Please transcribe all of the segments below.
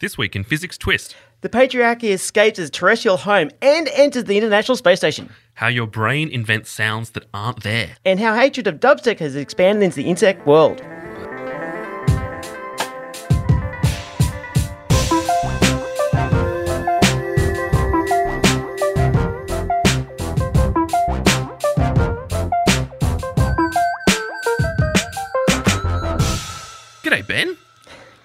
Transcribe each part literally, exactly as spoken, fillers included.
This Week in Physics Twist. The patriarchy escapes its terrestrial home and enters the International Space Station. How your brain invents sounds that aren't there. And how hatred of dubstep has expanded into the insect world. G'day, Ben.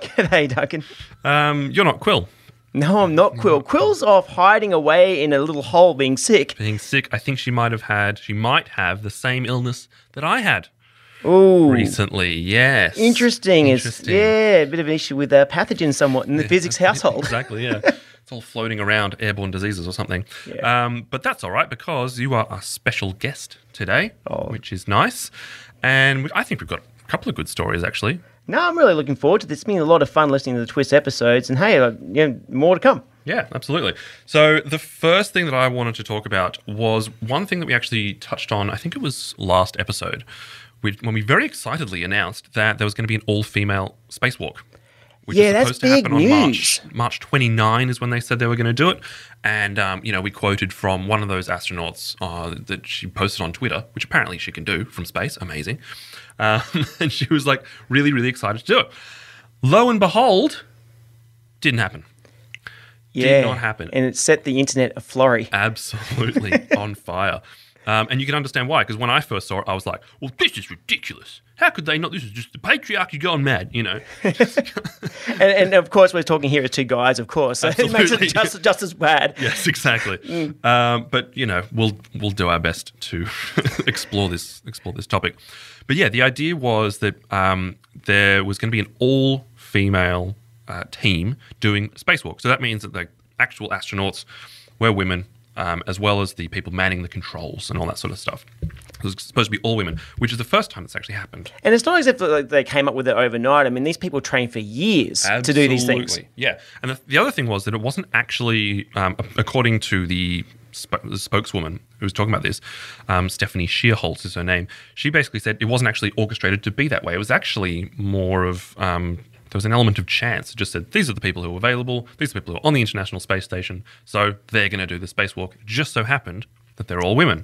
G'day, Duncan. Um, you're not Quill. No, I'm not Quill. Quill's off hiding away in a little hole being sick. Being sick. I think she might have had, she might have the same illness that I had. Ooh. Recently, yes. Interesting. Interesting. It's, yeah, a bit of an issue with uh, pathogens somewhat in the yeah, physics household. Exactly, yeah. It's all floating around, airborne diseases or something. Yeah. Um, but that's all right because you are a special guest today, oh. which is nice. And we, I think we've got a couple of good stories, actually. No, I'm really looking forward to this. It's been a lot of fun listening to the Twist episodes, and hey, like, you know, more to come. Yeah, absolutely. So the first thing that I wanted to talk about was one thing that we actually touched on, I think it was last episode, when we very excitedly announced that there was going to be an all-female spacewalk, which yeah, is supposed to happen news. on March. March twenty-ninth is when they said they were going to do it. And, um, you know, we quoted from one of those astronauts uh, that she posted on Twitter, which apparently she can do from space. Amazing. Um, and she was, like, really, really excited to do it. Lo and behold, didn't happen. Yeah. Did not happen. And it set the internet aflurry. Absolutely on fire. Um, and you can understand why, because when I first saw it, I was like, well, this is ridiculous. How could they not? This is just the patriarchy gone mad, you know. and, and, of course, we're talking here as two guys, of course. So Absolutely. It makes it just, just as bad. Yes, exactly. Mm. Um, but, you know, we'll we'll do our best to explore this explore this topic. But, yeah, the idea was that um, there was going to be an all-female uh, team doing spacewalk. So that means that the actual astronauts were women, Um, as well as the people manning the controls and all that sort of stuff. It was supposed to be all women, which is the first time it's actually happened. And it's not as if they came up with it overnight. I mean, these people train for years Absolutely. to do these things. Yeah. And the, the other thing was that it wasn't actually, um, according to the, sp- the spokeswoman who was talking about this, um, Stephanie Schierholz is her name, she basically said it wasn't actually orchestrated to be that way. It was actually more of... Um, There was an element of chance. It just said, these are the people who are available. These are the people who are on the International Space Station. So they're going to do the spacewalk. It just so happened that they're all women.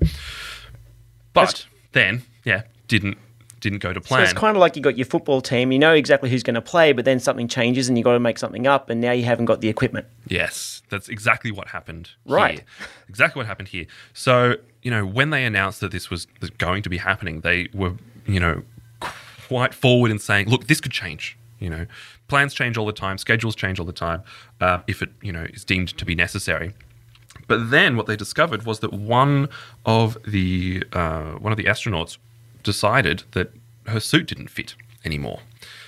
But That's, then, yeah, didn't didn't go to plan. So it's kind of like you got your football team. You know exactly who's going to play, but then something changes and you got to make something up, and now you haven't got the equipment. Yes, that's exactly what happened Right. here. Exactly what happened here. So, you know, when they announced that this was going to be happening, they were, you know, quite forward in saying, look, this could change. You know, plans change all the time, schedules change all the time, uh, if it, you know, is deemed to be necessary. But then what they discovered was that one of the uh, one of the astronauts decided that her suit didn't fit anymore.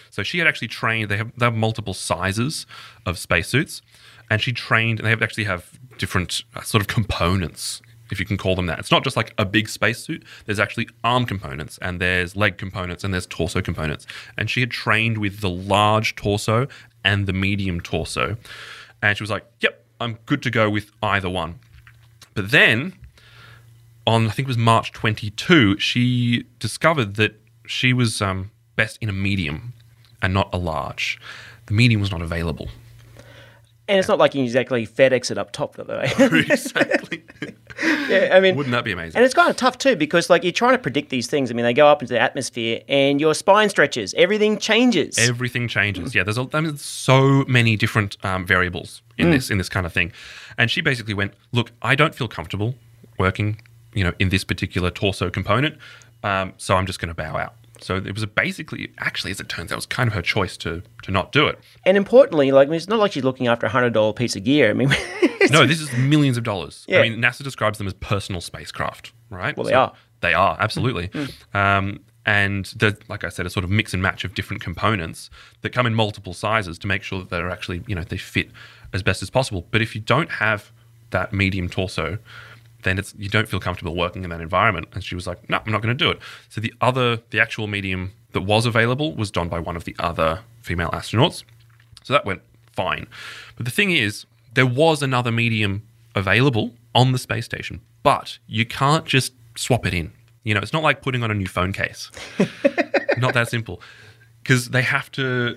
So she had actually trained. They have, they have multiple sizes of spacesuits, and she trained. And they actually have different uh, sort of components, if you can call them that. It's not just like a big spacesuit. There's actually arm components and there's leg components and there's torso components. And she had trained with the large torso and the medium torso. And she was like, yep, I'm good to go with either one. But then on, I think it was March twenty-second, she discovered that she was um, best in a medium and not a large. The medium was not available. And it's not like you can exactly FedEx it up top, though. Exactly. Yeah, I mean, wouldn't that be amazing? And it's kind of tough too because, like, you're trying to predict these things. I mean, they go up into the atmosphere, and your spine stretches. Everything changes. Everything changes. Yeah, there's a, I mean, so many different um, variables in mm. this in this kind of thing. And she basically went, "Look, I don't feel comfortable working, you know, in this particular torso component, um, so I'm just going to bow out." So it was basically, actually, as it turns out, it was kind of her choice to to not do it. And importantly, like, I mean, it's not like she's looking after a one hundred dollars piece of gear. I mean, no, this is millions of dollars. Yeah. I mean, NASA describes them as personal spacecraft, right? Well, so they are. They are, absolutely. Mm-hmm. Um, and they're, like I said, a sort of mix and match of different components that come in multiple sizes to make sure that they're actually, you know, they fit as best as possible. But if you don't have that medium torso, then it's, you don't feel comfortable working in that environment. And she was like, no, I'm not going to do it. So the other, the actual medium that was available was done by one of the other female astronauts. So that went fine. But the thing is, there was another medium available on the space station, but you can't just swap it in. You know, it's not like putting on a new phone case. Not that simple. Because they have to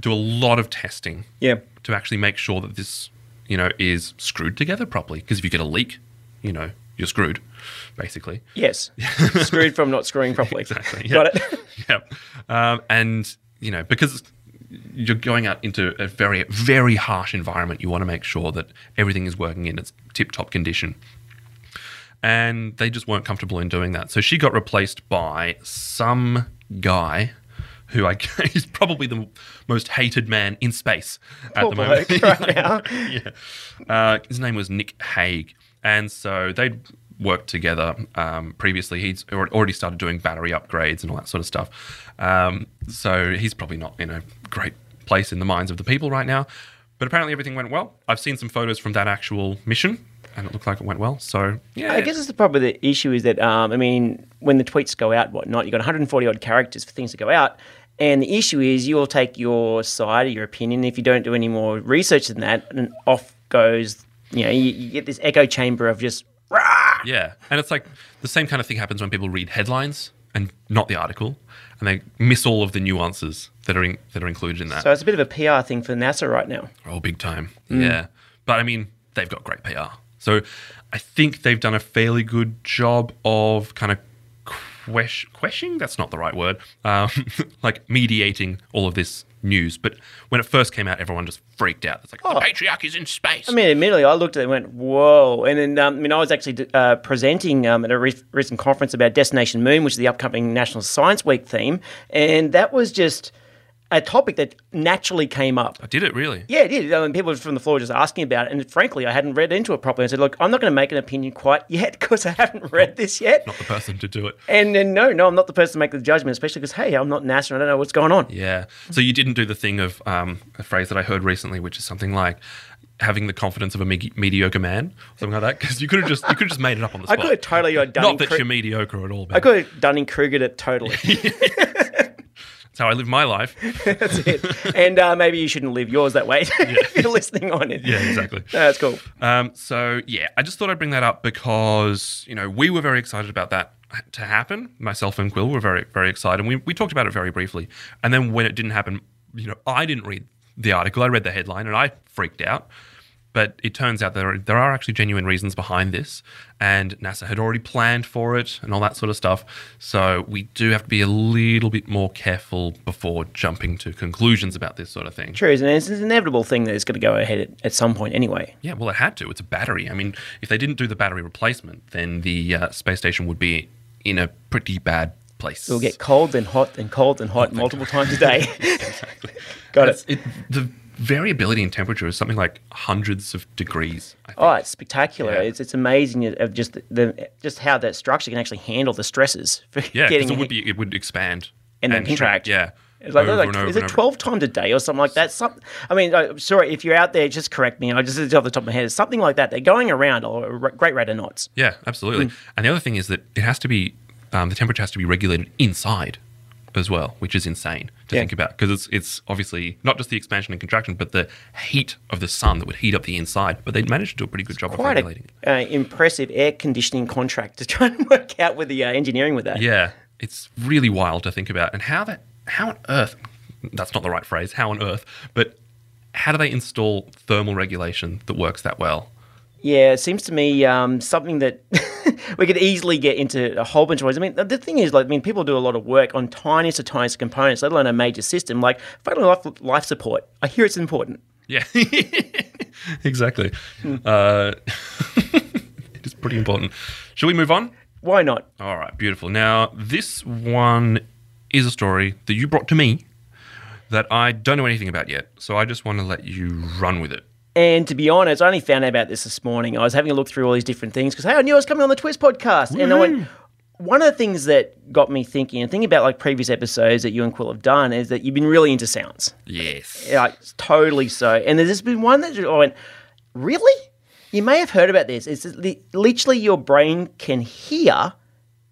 do a lot of testing yeah. to actually make sure that this, you know, is screwed together properly. Because if you get a leak, you know, you're screwed, basically. Yes. Screwed from not screwing properly. Exactly. Yep. Got it. Yeah. Um, and, you know, because you're going out into a very, very harsh environment, you want to make sure that everything is working in its tip-top condition. And they just weren't comfortable in doing that. So she got replaced by some guy who I guess is probably the most hated man in space at Poor the moment. Right now. Yeah. Uh, his name was Nick Hague. And so they'd worked together um, previously. He'd already started doing battery upgrades and all that sort of stuff. Um, so he's probably not in a great place in the minds of the people right now. But apparently everything went well. I've seen some photos from that actual mission, and it looked like it went well. So, yeah. I guess it's probably the issue is that, um, I mean, when the tweets go out, whatnot, you've got one hundred forty odd characters for things to go out. And the issue is you'll take your side or your opinion. If you don't do any more research than that, and off goes, you know, you, you get this echo chamber of just, rah! Yeah. And it's like the same kind of thing happens when people read headlines and not the article, and they miss all of the nuances that are in, that are included in that. So it's a bit of a P R thing for NASA right now. Oh, big time. Mm. Yeah. But, I mean, they've got great P R. So I think they've done a fairly good job of kind of questioning, questioning? That's not the right word, um, like mediating all of this news. But when it first came out, everyone just freaked out. It's like, oh, the patriarchy's in space. I mean, admittedly, I looked at it and went, whoa. And then, um, I mean, I was actually uh, presenting um, at a re- recent conference about Destination Moon, which is the upcoming National Science Week theme. And that was just a topic that naturally came up. I did it, really? Yeah, it did. I mean, people from the floor were just asking about it. And frankly, I hadn't read into it properly. I said, look, I'm not going to make an opinion quite yet because I haven't read this yet. Not the person to do it. And then, no, no, I'm not the person to make the judgment, especially because, hey, I'm not NASA and I don't know what's going on. Yeah. So you didn't do the thing of um, a phrase that I heard recently, which is something like having the confidence of a me- mediocre man, something like that, because you could have just you could have just made it up on the spot. I could have totally done Dunning- Not that you're mediocre at all, man. I could have Dunning-Krugered it totally. How I live my life. That's it. And uh, maybe you shouldn't live yours that way if you're listening on it. Yeah, exactly. No, that's cool. Um, so, yeah, I just thought I'd bring that up because, you know, we were very excited about that to happen. Myself and Quill were very, very excited. And we, we talked about it very briefly. And then when it didn't happen, you know, I didn't read the article. I read the headline and I freaked out. But it turns out there are, there are actually genuine reasons behind this, and NASA had already planned for it and all that sort of stuff. So we do have to be a little bit more careful before jumping to conclusions about this sort of thing. True, and it's an inevitable thing that it's going to go ahead at, at some point anyway. Yeah, well, it had to. It's a battery. I mean, if they didn't do the battery replacement, then the uh, space station would be in a pretty bad place. It'll get cold and hot and cold and hot oh, multiple God. times a day. Exactly. Got it. it. The variability in temperature is something like hundreds of degrees, I think. Oh, it's spectacular. Yeah. It's it's amazing of just the just how that structure can actually handle the stresses. For yeah, because it would be it would expand. And then and contract. Yeah. It's like, like, is it twelve times a day or something like that? Some, I mean, I'm sorry, if you're out there, just correct me. I just, it's off the top of my head. It's something like that. They're going around a great rate of knots. Yeah, absolutely. Mm. And the other thing is that it has to be, um, the temperature has to be regulated inside as well, which is insane to yeah. think about, because it's it's obviously not just the expansion and contraction, but the heat of the sun that would heat up the inside. But they managed to do a pretty good it's job quite of regulating a, it. Uh, impressive air conditioning contract to try and work out with the uh, engineering with that. Yeah, it's really wild to think about, and how that how on earth that's not the right phrase. How on earth, but how do they install thermal regulation that works that well? Yeah, it seems to me um, something that we could easily get into a whole bunch of ways. I mean, the thing is, like, I mean, people do a lot of work on tiniest of tiniest components, let alone a major system. Like, fucking life, life support, I hear it's important. Yeah, exactly. Mm. Uh, it is pretty important. Shall we move on? Why not? All right, beautiful. Now, this one is a story that you brought to me that I don't know anything about yet, so I just want to let you run with it. And to be honest, I only found out about this this morning. I was having a look through all these different things because, hey, I knew I was coming on the Twist podcast. Woo-hoo. And I went, one of the things that got me thinking and thinking about like previous episodes that you and Quill have done is that you've been really into sounds. Yes. Like, totally so. And there's been one that I went, really? You may have heard about this. It's literally your brain can hear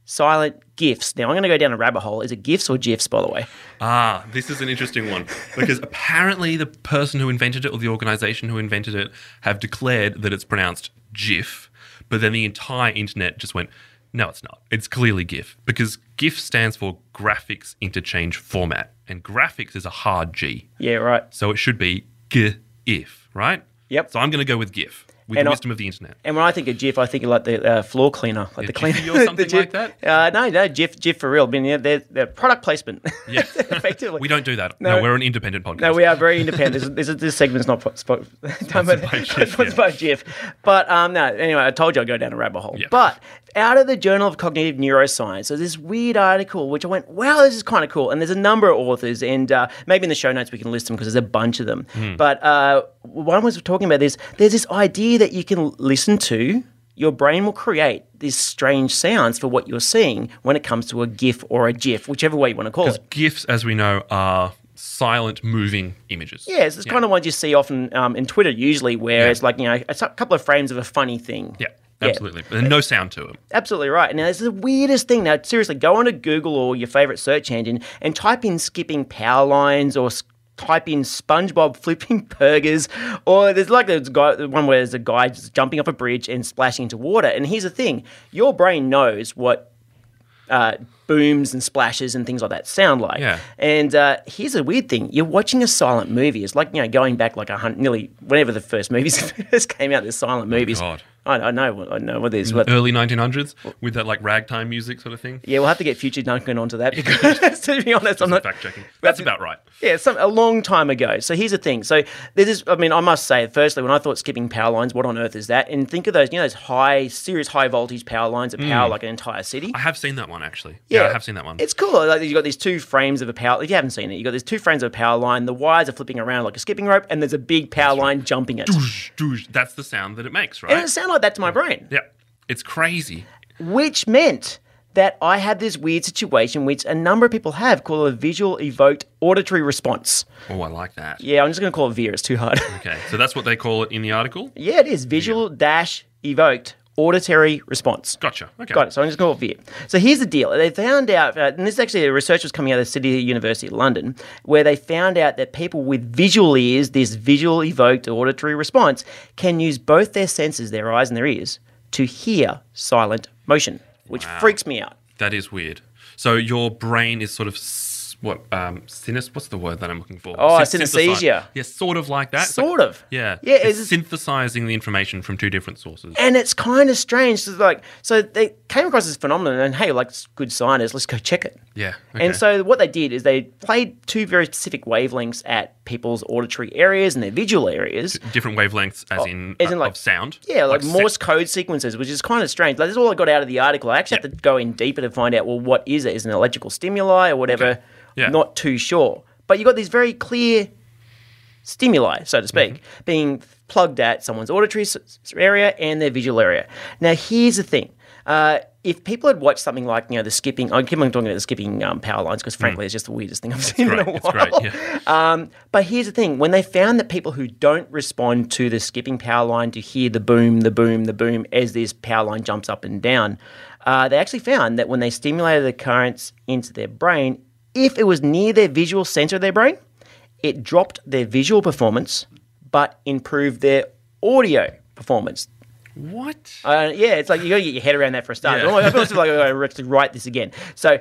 silent GIFs. Now, I'm going to go down a rabbit hole. Is it GIFs or GIFs, by the way? Ah, this is an interesting one because apparently the person who invented it or the organisation who invented it have declared that it's pronounced GIF, but then the entire internet just went, no, it's not. It's clearly GIF because GIF stands for Graphics Interchange Format. and graphics is a hard G. Yeah, right. So it should be G I F, right? Yep. So I'm going to go with GIF, with and the wisdom I, of the internet. And when I think of GIF, I think of like the uh, floor cleaner, like yeah, the cleaner. Jiffy or something like that? Uh, no, no, GIF, GIF for real. I mean, yeah, they're, they're product placement, yeah. effectively. We don't do that. No, no, we're an independent podcast. No, we are very independent. This, this, this segment's not sponsored by GIF. Yeah. By GIF. But um, no, anyway, I told you I'd go down a rabbit hole. Yeah. But out of the Journal of Cognitive Neuroscience, so this weird article, which I went, wow, this is kind of cool. And there's a number of authors, and uh, maybe in the show notes we can list them because there's a bunch of them. Mm. But uh, one was talking about this, there's this idea that you can listen to, your brain will create these strange sounds for what you're seeing when it comes to a GIF or a GIF, whichever way you want to call it. Because GIFs, as we know, are silent moving images. Yeah, it's yeah. kind of ones you see often um, in Twitter usually where yeah. it's like, you know, a couple of frames of a funny thing. Yeah. Absolutely. Yeah. And no sound to it. Absolutely right. Now, this is the weirdest thing. Now, seriously, go onto Google or your favourite search engine and type in skipping power lines or type in SpongeBob flipping burgers, or there's like there's one where there's a guy just jumping off a bridge and splashing into water. And here's the thing. Your brain knows what uh, booms and splashes and things like that sound like. Yeah. And uh, here's a weird thing. You're watching a silent movie. It's like, you know, going back like a hundred, nearly whenever the first movies first came out, there's silent movies. Oh, God. I know, I know what it is. Early nineteen hundreds with that like ragtime music sort of thing. Yeah, we'll have to get Future Duncan onto that because to be honest, Just I'm not fact checking. That's about right. Yeah, some, a long time ago. So here's the thing. So this is, I mean, I must say, firstly, when I thought skipping power lines, what on earth is that? And think of those, you know, those high, serious high voltage power lines that power mm. like an entire city. I have seen that one actually. Yeah, yeah I have seen that one. It's cool. Like you've got these two frames of a power. If you haven't seen it, you've got these two frames of a power line. The wires are flipping around like a skipping rope, and there's a big power That's line right. jumping it. Doosh, doosh. That's the sound that it makes, right? And it sounds like that to my brain. Yeah, it's crazy. Which meant that I had this weird situation, which a number of people have, called a visual evoked auditory response. Oh, I like that. Yeah, I'm just going to call it V I R. It's too hard. Okay, so that's what they call it in the article? Yeah, it is. Visual yeah. dash evoked auditory response. Gotcha. Okay. Got it. So I'm just going to call it V I R. So here's the deal. They found out, uh, and this is actually, research was coming out of the City University of London, where they found out that people with visual ears, this visual evoked auditory response, can use both their senses, their eyes and their ears, to hear silent motion, which wow. freaks me out. That is weird. So your brain is sort of... What um, synes? What's the word that I'm looking for? Oh, Syn synesthesia. Yeah, sort of like that. Sort like, of. Yeah. Yeah. It's, it's synthesizing the information from two different sources, and it's kind of strange. So like, so they came across this phenomenon, and hey, like good scientists, let's go check it. Yeah. Okay. And so what they did is they played two very specific wavelengths at people's auditory areas and their visual areas. Different wavelengths, as oh, in, as in uh, like, of sound. Yeah, like, like Morse code sequences, which is kind of strange. Like, that's all I got out of the article. I actually yeah. had to go in deeper to find out. Well, what is it? Is it an electrical stimuli or whatever? Okay. Yeah. Not too sure. But you've got these very clear stimuli, so to speak, mm-hmm. being plugged at someone's auditory area and their visual area. Now, here's the thing. Uh, if people had watched something like, you know, the skipping, I keep on talking about the skipping um, power lines because, frankly, mm. it's just the weirdest thing I've seen in a while. It's great, yeah. um, but here's the thing. When they found that people who don't respond to the skipping power line to hear the boom, the boom, the boom as this power line jumps up and down, uh, they actually found that when they stimulated the currents into their brain, if it was near their visual center of their brain, it dropped their visual performance but improved their audio performance. What? Uh, yeah, it's like you got to get your head around that for a start. Yeah. I feel like I actually write this again. So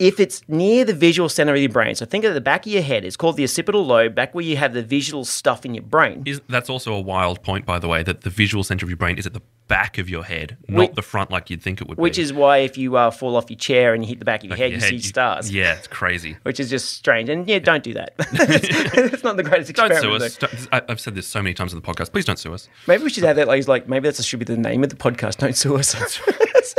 if it's near the visual center of your brain, so think of the back of your head. It's called the occipital lobe, back where you have the visual stuff in your brain. Is, that's also a wild point, by the way, that the visual center of your brain is at the back of your head, not which, the front like you'd think it would which be. Which is why if you uh, fall off your chair and you hit the back of your back head, your you head, see stars. You, yeah, it's crazy. Which is just strange. And, yeah, yeah. don't do that. It's not the greatest experiment. Don't sue us. Don't, I, I've said this so many times on the podcast. Please don't sue us. Maybe we should have that. Like, like maybe that should be the name of the podcast. Don't sue us.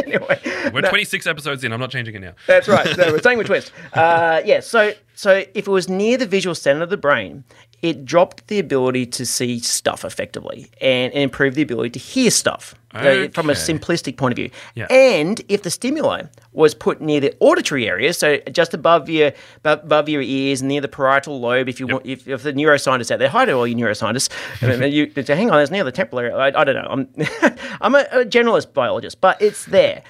Anyway, we're no, twenty-six episodes in. I'm not changing it now. That's right. No, we're saying a twist. Uh, yeah, so so if it was near the visual center of the brain, it dropped the ability to see stuff effectively and, and improved the ability to hear stuff okay. uh, from a simplistic point of view. Yeah. And if the stimuli was put near the auditory area, so just above your above your ears, near the parietal lobe, if you yep. want, if, if the neuroscientists out there, hi to all you neuroscientists, you, you say, hang on, there's near the temporal area. I, I don't know. I'm, I'm a, a generalist biologist, but it's there.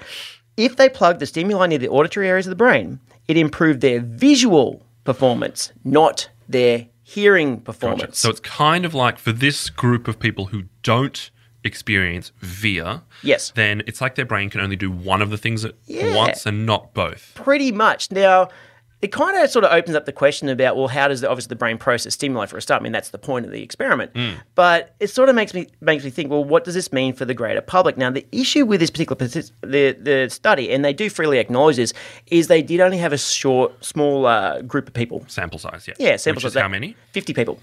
If they plugged the stimuli near the auditory areas of the brain, it improved their visual performance, not their hearing performance. Gotcha. So it's kind of like for this group of people who don't experience V I R, yes. then it's like their brain can only do one of the things at yeah. once and not both. Pretty much. Now, it kind of sort of opens up the question about, well, how does the, obviously the brain process stimuli for a start? I mean, that's the point of the experiment. Mm. But it sort of makes me makes me think, well, what does this mean for the greater public? Now, the issue with this particular the the study, and they do freely acknowledge this, is they did only have a short, small uh, group of people. Sample size, yeah. Yeah, sample size. Which is how many? fifty people.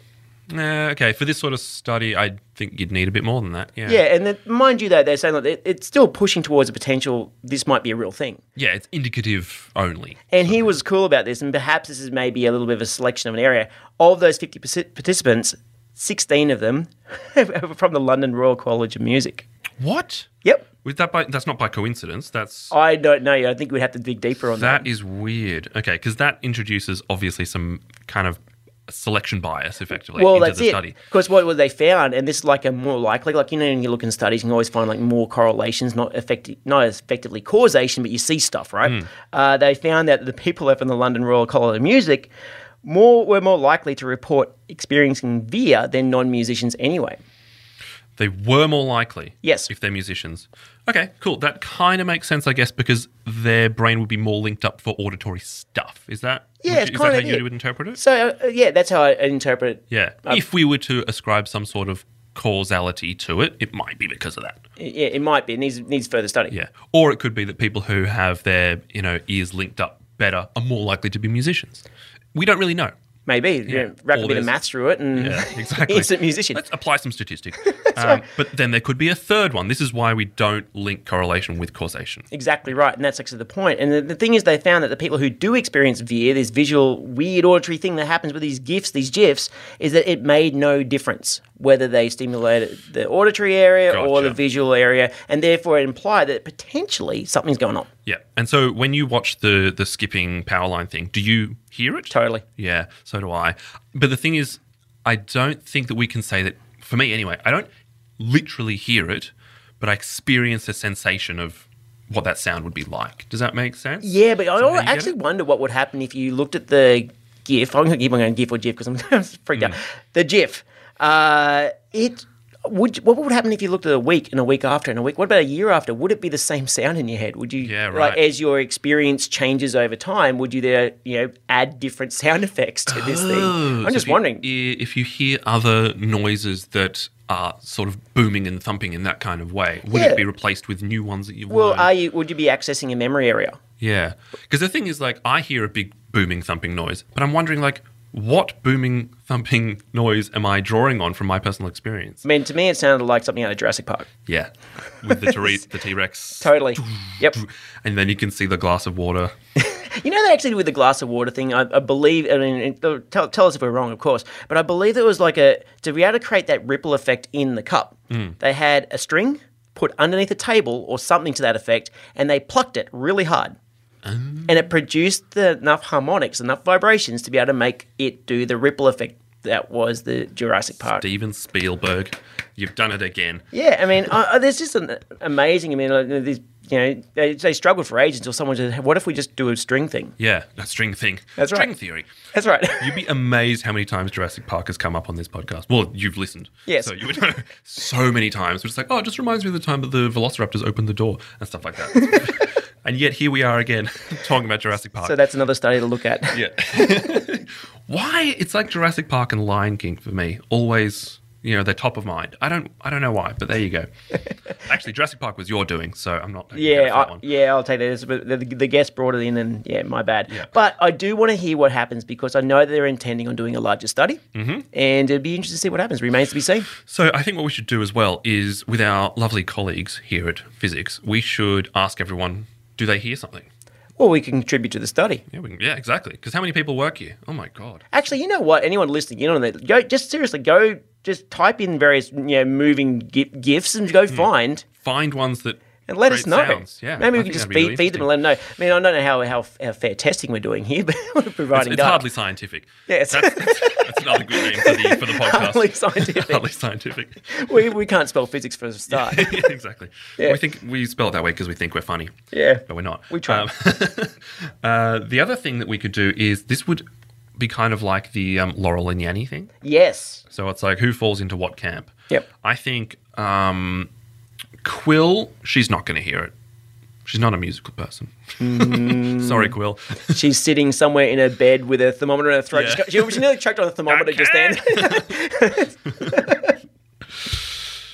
Uh, okay, for this sort of study, I think you'd need a bit more than that. Yeah, yeah, and the, mind you, though, they're saying that it, it's still pushing towards a potential. This might be a real thing. Yeah, it's indicative only. And so he was cool about this, and perhaps this is maybe a little bit of a selection of an area. Of those fifty participants, sixteen of them were from the London Royal College of Music. What? Yep. Was that by, that's not by coincidence. That's I don't know. I think we'd have to dig deeper on that. That is weird. Okay, because that introduces obviously some kind of selection bias, effectively, well, into that's the it. study. Because what they found, and this is like a more likely, like, you know, when you look in studies, you can always find like more correlations, not effective, not as effectively causation, but you see stuff, right? Mm. Uh, they found that the people from the London Royal College of Music more were more likely to report experiencing V I A than non-musicians anyway. They were more likely, yes, if they're musicians. Okay, cool. That kind of makes sense, I guess, because their brain would be more linked up for auditory stuff. Is that, yeah, would you, is that how you it. would interpret it? So, uh, yeah, that's how I interpret it. Yeah. Um, if we were to ascribe some sort of causality to it, it might be because of that. Yeah, it might be. It needs, needs further study. Yeah. Or it could be that people who have their, you know, ears linked up better are more likely to be musicians. We don't really know. Maybe. Yeah. You know, wrap a bit of maths through it and yeah, exactly. Instant musician. Let's apply some statistics. um, but then there could be a third one. This is why we don't link correlation with causation. Exactly right. And that's actually the point. And the, the thing is, they found that the people who do experience V I A, this visual, weird auditory thing that happens with these GIFs, these GIFs, is that it made no difference whether they stimulated the auditory area gotcha. or the visual area, and therefore it implied that potentially something's going on. Yeah. And so when you watch the the skipping power line thing, do you hear it? Totally. Yeah, so do I. But the thing is, I don't think that we can say that, for me anyway, I don't literally hear it, but I experience a sensation of what that sound would be like. Does that make sense? Yeah, but I actually wonder what would happen if you looked at the GIF. I'm going to keep on going GIF or GIF because I'm freaked mm. out. The GIF. Uh, it would. What would happen if you looked at a week and a week after and a week? What about a year after? Would it be the same sound in your head? Would you, yeah, right. like, as your experience changes over time, would you there, you know, add different sound effects to this oh, thing? I'm so just if wondering you, if you hear other noises that are sort of booming and thumping in that kind of way, would yeah. it be replaced with new ones that you've well, learned? Are you? Would you be accessing a memory area? Yeah, because the thing is, like, I hear a big booming thumping noise, but I'm wondering, like, what booming, thumping noise am I drawing on from my personal experience? I mean, to me, it sounded like something out of Jurassic Park. Yeah, with the T-Rex. Totally. Yep. And then you can see the glass of water. You know, they actually did with the glass of water thing, I, I believe, I mean, tell, tell us if we're wrong, of course, but I believe it was like a, to be able to create that ripple effect in the cup, mm. they had a string put underneath a table or something to that effect, and they plucked it really hard. Um, and it produced the, enough harmonics, enough vibrations to be able to make it do the ripple effect that was the Jurassic Park. Steven Spielberg, you've done it again. Yeah, I mean, uh, there's just an amazing, I mean, uh, these, you know, they, they struggled for ages until someone said, what if we just do a string thing? Yeah, a string thing. That's string right. String theory. That's right. You'd be amazed how many times Jurassic Park has come up on this podcast. Well, you've listened. Yes. So you would know so many times. It's like, oh, it just reminds me of the time that the velociraptors opened the door and stuff like that. And yet here we are again talking about Jurassic Park. So that's another study to look at. Yeah. Why? It's like Jurassic Park and Lion King for me. Always, you know, they're top of mind. I don't I don't know why, but there you go. Actually, Jurassic Park was your doing, so I'm not taking yeah, that I, one. Yeah, I'll take that. The, the, the guest brought it in and, yeah, my bad. Yeah. But I do want to hear what happens because I know they're intending on doing a larger study mm-hmm. and it'd be interesting to see what happens. Remains to be seen. So I think what we should do as well is with our lovely colleagues here at Physics, we should ask everyone, do they hear something? Well, we can contribute to the study. Yeah, we can, yeah exactly. Because how many people work here? Oh, my God. Actually, you know what? Anyone listening in on that, go, just seriously, go just type in various you know, moving GIFs and go mm. find. Find ones that and let us know. Sounds. Yeah, Maybe I we can just feed, really feed them and let them know. I mean, I don't know how, how, how fair testing we're doing here, but we're providing It's, it's hardly scientific. Yes. That's, that's, that's another good name for the, for the podcast. Hardly scientific. Hardly scientific. we, we can't spell physics for a start. Yeah, exactly. Yeah. We think we spell it that way because we think we're funny. Yeah. But we're not. We try. Um, uh, the other thing that we could do is this would be kind of like the um, Laurel and Yanny thing. Yes. So it's like who falls into what camp. Yep. I think... Um, Quill, she's not going to hear it. She's not a musical person. Mm. Sorry, Quill. She's sitting somewhere in her bed with a thermometer in her throat. Yeah. She, she nearly choked on a thermometer just then.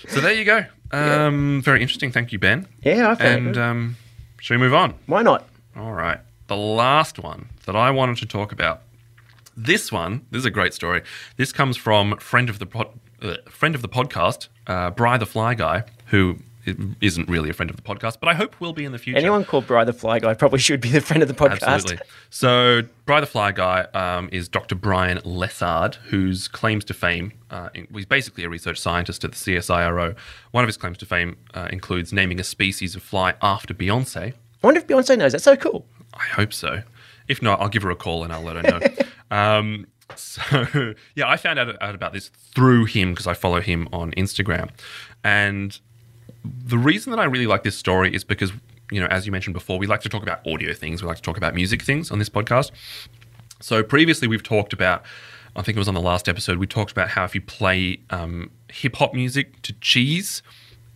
So there you go. Um, yeah. Very interesting. Thank you, Ben. Yeah, I found it. And um, should we move on? Why not? All right. The last one that I wanted to talk about. This one, this is a great story. This comes from friend of the pod, uh, friend of the podcast, uh, Bri the Fly Guy, who... It isn't really a friend of the podcast, but I hope will be in the future. Anyone called Bri the Fly Guy probably should be the friend of the podcast. Absolutely. So Bri the Fly Guy um, is Doctor Brian Lessard, whose claims to fame, uh, he's basically a research scientist at the C S I R O. One of his claims to fame uh, includes naming a species of fly after Beyonce. I wonder if Beyonce knows. That's so cool. I hope so. If not, I'll give her a call and I'll let her know. um, so, yeah, I found out, out about this through him because I follow him on Instagram. And... the reason that I really like this story is because, you know, as you mentioned before, we like to talk about audio things. We like to talk about music things on this podcast. So previously we've talked about, I think it was on the last episode, we talked about how if you play um, hip-hop music to cheese,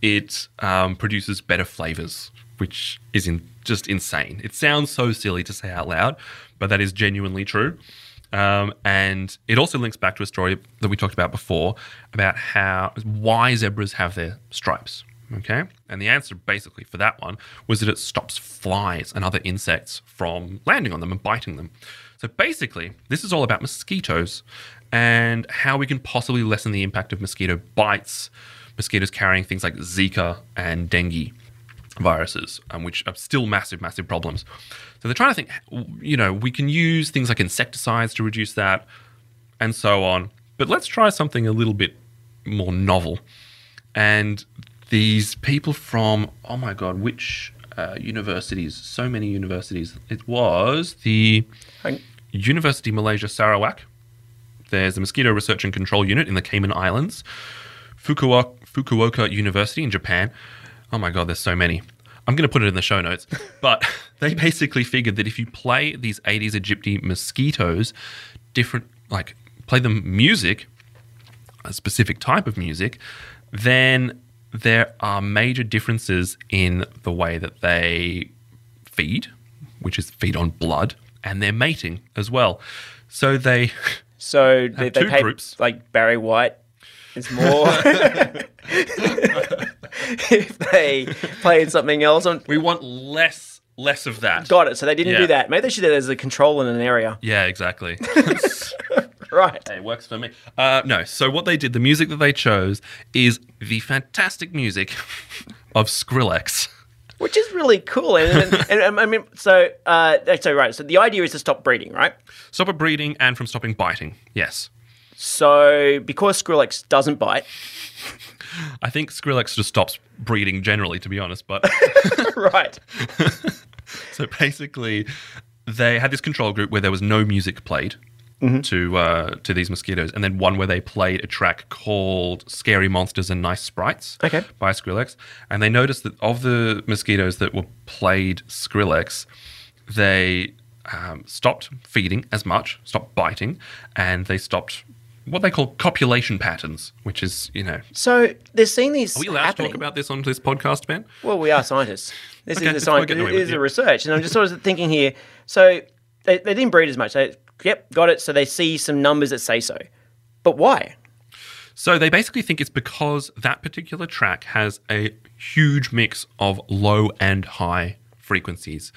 it um, produces better flavors, which is in, just insane. It sounds so silly to say out loud, but that is genuinely true. Um, and it also links back to a story that we talked about before about how why zebras have their stripes. Okay, and the answer basically for that one was that it stops flies and other insects from landing on them and biting them. So basically, this is all about mosquitoes and how we can possibly lessen the impact of mosquito bites, mosquitoes carrying things like Zika and dengue viruses, um, which are still massive, massive problems. So they're trying to think, you know, we can use things like insecticides to reduce that and so on. But let's try something a little bit more novel. And... these people from, oh my God, which uh, universities? So many universities. It was the University of Malaysia Sarawak. There's the Mosquito Research and Control Unit in the Cayman Islands. Fukuoka, Fukuoka University in Japan. Oh my God, there's so many. I'm going to put it in the show notes. But they basically figured that if you play these Aedes aegypti mosquitoes, different, like play them music, a specific type of music, then... there are major differences in the way that they feed, which is feed on blood, and their mating as well. So they so they, they pay, groups. Like Barry White is more. If they played something else, on we want less less of that. Got it. So they didn't yeah. do that. Maybe they should do that as a control in an area. Yeah, exactly. Right. Hey, it works for me. Uh, no, so what they did, the music that they chose is the fantastic music of Skrillex. Which is really cool. And, and, and, and I mean, so, uh, so, right, so the idea is to stop breeding, right? Stop breeding and from stopping biting, yes. So because Skrillex doesn't bite... I think Skrillex just stops breeding generally, to be honest, but... Right. So basically, they had this control group where there was no music played. Mm-hmm. To uh, to these mosquitoes, and then one where they played a track called "Scary Monsters and Nice Sprites" okay. by Skrillex, and they noticed that of the mosquitoes that were played Skrillex, they um, stopped feeding as much, stopped biting, and they stopped what they call copulation patterns, which is you know. So they're seeing these. Are we allowed happening? to talk about this on this podcast, Ben? Well, we are scientists. This okay, is a science. This is a research, and I'm just sort of thinking here. So they, they didn't breed as much. They Yep, got it. So they see some numbers that say so. But why? So they basically think it's because that particular track has a huge mix of low and high frequencies.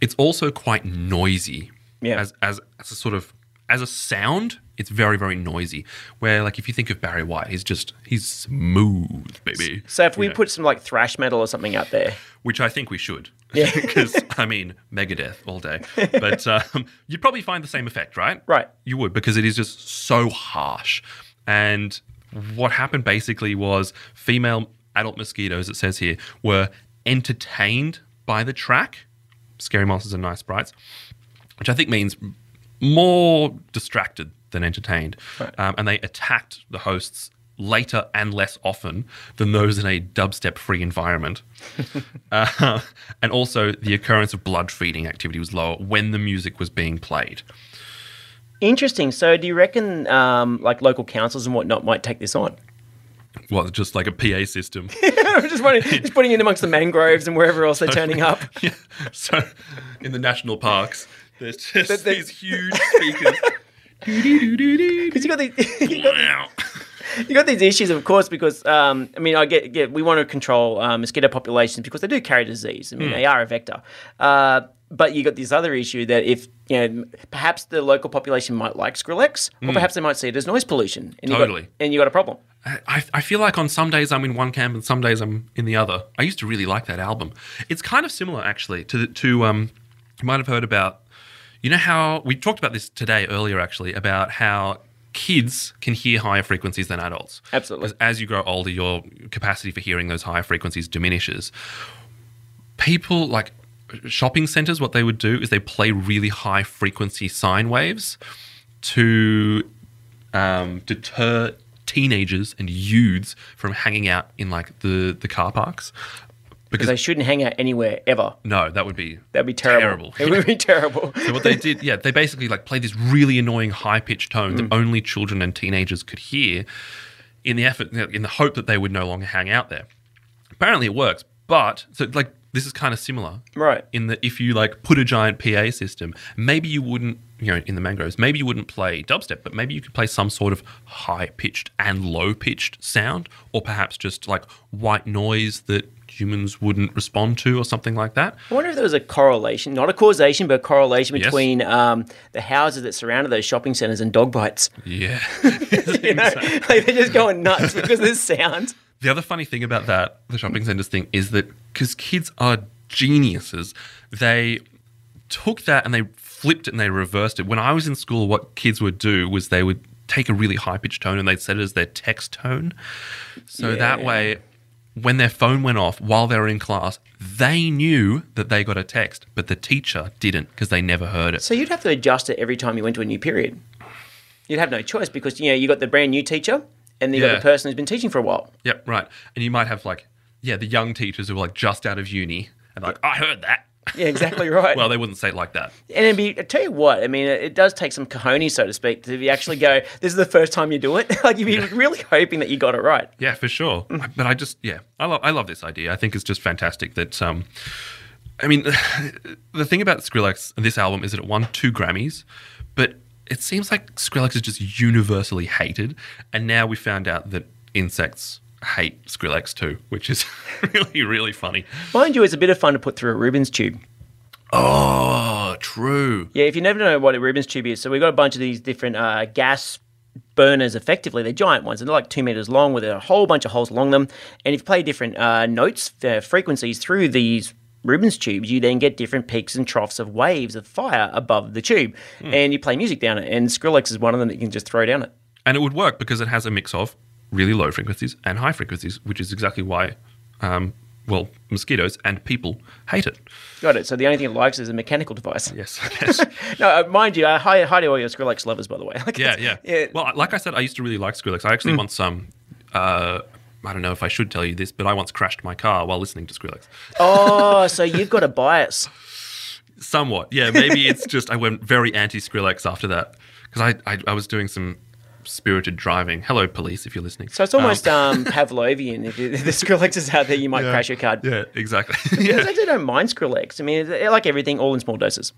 It's also quite noisy. Yeah. As, as, as a sort of, as a sound, it's very, very noisy. Where like if you think of Barry White, he's just, he's smooth, baby. So if we you know. put some like thrash metal or something out there. Which I think we should. Yeah, because I mean, Megadeth all day, but um, you'd probably find the same effect, right? Right, you would, because it is just so harsh. And what happened basically was female adult mosquitoes, it says here, were entertained by the track "Scary Monsters and Nice Sprites," which I think means more distracted than entertained, right. um, and they attacked the hosts later and less often than those in a dubstep-free environment. uh, and also, the occurrence of blood-feeding activity was lower when the music was being played. Interesting. So do you reckon um, like local councils and whatnot might take this on? What, just like a P A system? I'm just wondering, just putting in amongst the mangroves and wherever else they're so, turning up. Yeah. So in the national parks, there's just the, the, these huge speakers. Because you got these, you got, you got these issues, of course, because um, I mean, I get, get we want to control um, mosquito populations because they do carry disease. I mean, mm. they are a vector. Uh, But you got this other issue that if, you know, perhaps the local population might like Skrillex, or mm. perhaps they might see it as noise pollution. And totally. You got, and you got a problem. I, I feel like on some days I'm in one camp and some days I'm in the other. I used to really like that album. It's kind of similar, actually, to, to um, you might have heard about, you know how, we talked about this today earlier, actually, about how kids can hear higher frequencies than adults. Absolutely. Because as you grow older, your capacity for hearing those higher frequencies diminishes. People, like... shopping centers, what they would do is they play really high frequency sine waves to um, deter teenagers and youths from hanging out in like the, the car parks. Because they shouldn't hang out anywhere ever. No, that would be that'd be terrible. terrible. It would be terrible. So what they did, yeah, they basically like played this really annoying high pitched tone mm. that only children and teenagers could hear, in the effort, in the hope that they would no longer hang out there. Apparently, it works, but so like. This is kind of similar, right? In that if you like put a giant P A system, maybe you wouldn't, you know, in the mangroves, maybe you wouldn't play dubstep, but maybe you could play some sort of high-pitched and low-pitched sound, or perhaps just like white noise that humans wouldn't respond to or something like that. I wonder if there was a correlation, not a causation, but a correlation between yes. um, the houses that surrounded those shopping centres and dog bites. Yeah. You know, like they're just going nuts because of this sound. The other funny thing about that, the shopping centres thing, is that because kids are geniuses, they took that and they flipped it and they reversed it. When I was in school, what kids would do was they would take a really high-pitched tone and they'd set it as their text tone. So yeah. that way, when their phone went off while they were in class, they knew that they got a text, but the teacher didn't because they never heard it. So you'd have to adjust it every time you went to a new period. You'd have no choice because, you know, you got the brand new teacher. And then you've yeah. got the person who's been teaching for a while. Yep, right. And you might have like, yeah, the young teachers who are like just out of uni and like, I heard that. Yeah, exactly right. Well, they wouldn't say it like that. And it'd be, I tell you what, I mean, it does take some cojones, so to speak, to actually go, this is the first time you do it. Like, you'd be yeah. really hoping that you got it right. Yeah, for sure. Mm. But I just, yeah, I love, I love this idea. I think it's just fantastic that, um, I mean, the thing about Skrillex, this album, is that it won two Grammys, but it seems like Skrillex is just universally hated, and now we found out that insects hate Skrillex too, which is really, really funny. Mind you, it's a bit of fun to put through a Rubens tube. Oh, true. Yeah, if you never know what a Rubens tube is, so we've got a bunch of these different uh, gas burners, effectively. They're giant ones, and they're like two metres long with a whole bunch of holes along them, and if you play different uh, notes, uh, frequencies through these Rubens tubes, you then get different peaks and troughs of waves of fire above the tube, mm. and you play music down it, and Skrillex is one of them that you can just throw down it. And it would work because it has a mix of really low frequencies and high frequencies, which is exactly why, um, well, mosquitoes and people hate it. Got it. So the only thing it likes is a mechanical device. Yes, I guess. No, uh, mind you, uh, hi, hi to all your Skrillex lovers, by the way. Like yeah, yeah, yeah. Well, like I said, I used to really like Skrillex. I actually mm. want some... Uh, I don't know if I should tell you this, but I once crashed my car while listening to Skrillex. Oh, so you've got a bias. Somewhat. Yeah, maybe it's just I went very anti-Skrillex after that because I, I, I was doing some spirited driving. Hello, police, if you're listening. So it's almost um, um, Pavlovian. If, you, if the Skrillex is out there, you might yeah, crash your car. Yeah, exactly. Yeah. I actually don't mind Skrillex. I mean, like everything, all in small doses.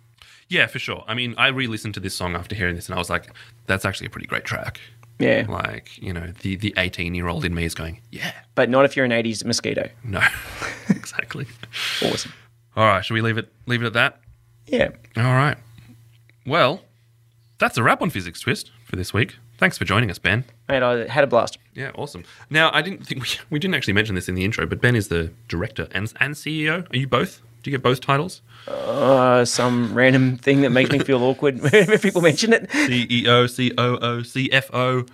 Yeah, for sure. I mean, I re-listened to this song after hearing this and I was like, that's actually a pretty great track. Yeah. Like, you know, the the eighteen-year-old in me is going, yeah. But not if you're an eighties mosquito. No. Exactly. Awesome. All right. Should we leave it leave it at that? Yeah. All right. Well, that's a wrap on Physics Twist for this week. Thanks for joining us, Ben. Mate, I had a blast. Yeah, awesome. Now, I didn't think we, we didn't actually mention this in the intro, but Ben is the director and, and C E O. Are you both? Do you get both titles? Uh, some random thing that makes me feel awkward whenever people mention it. C E O, C O O, C F O,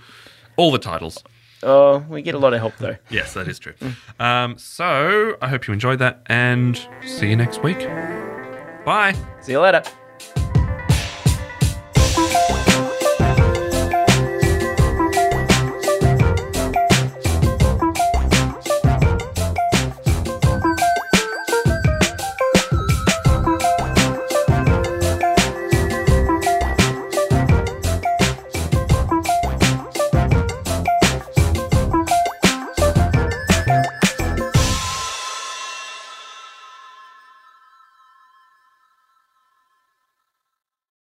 all the titles. Oh, uh, we get a lot of help though. Yes, that is true. um, so I hope you enjoyed that and see you next week. Bye. See you later.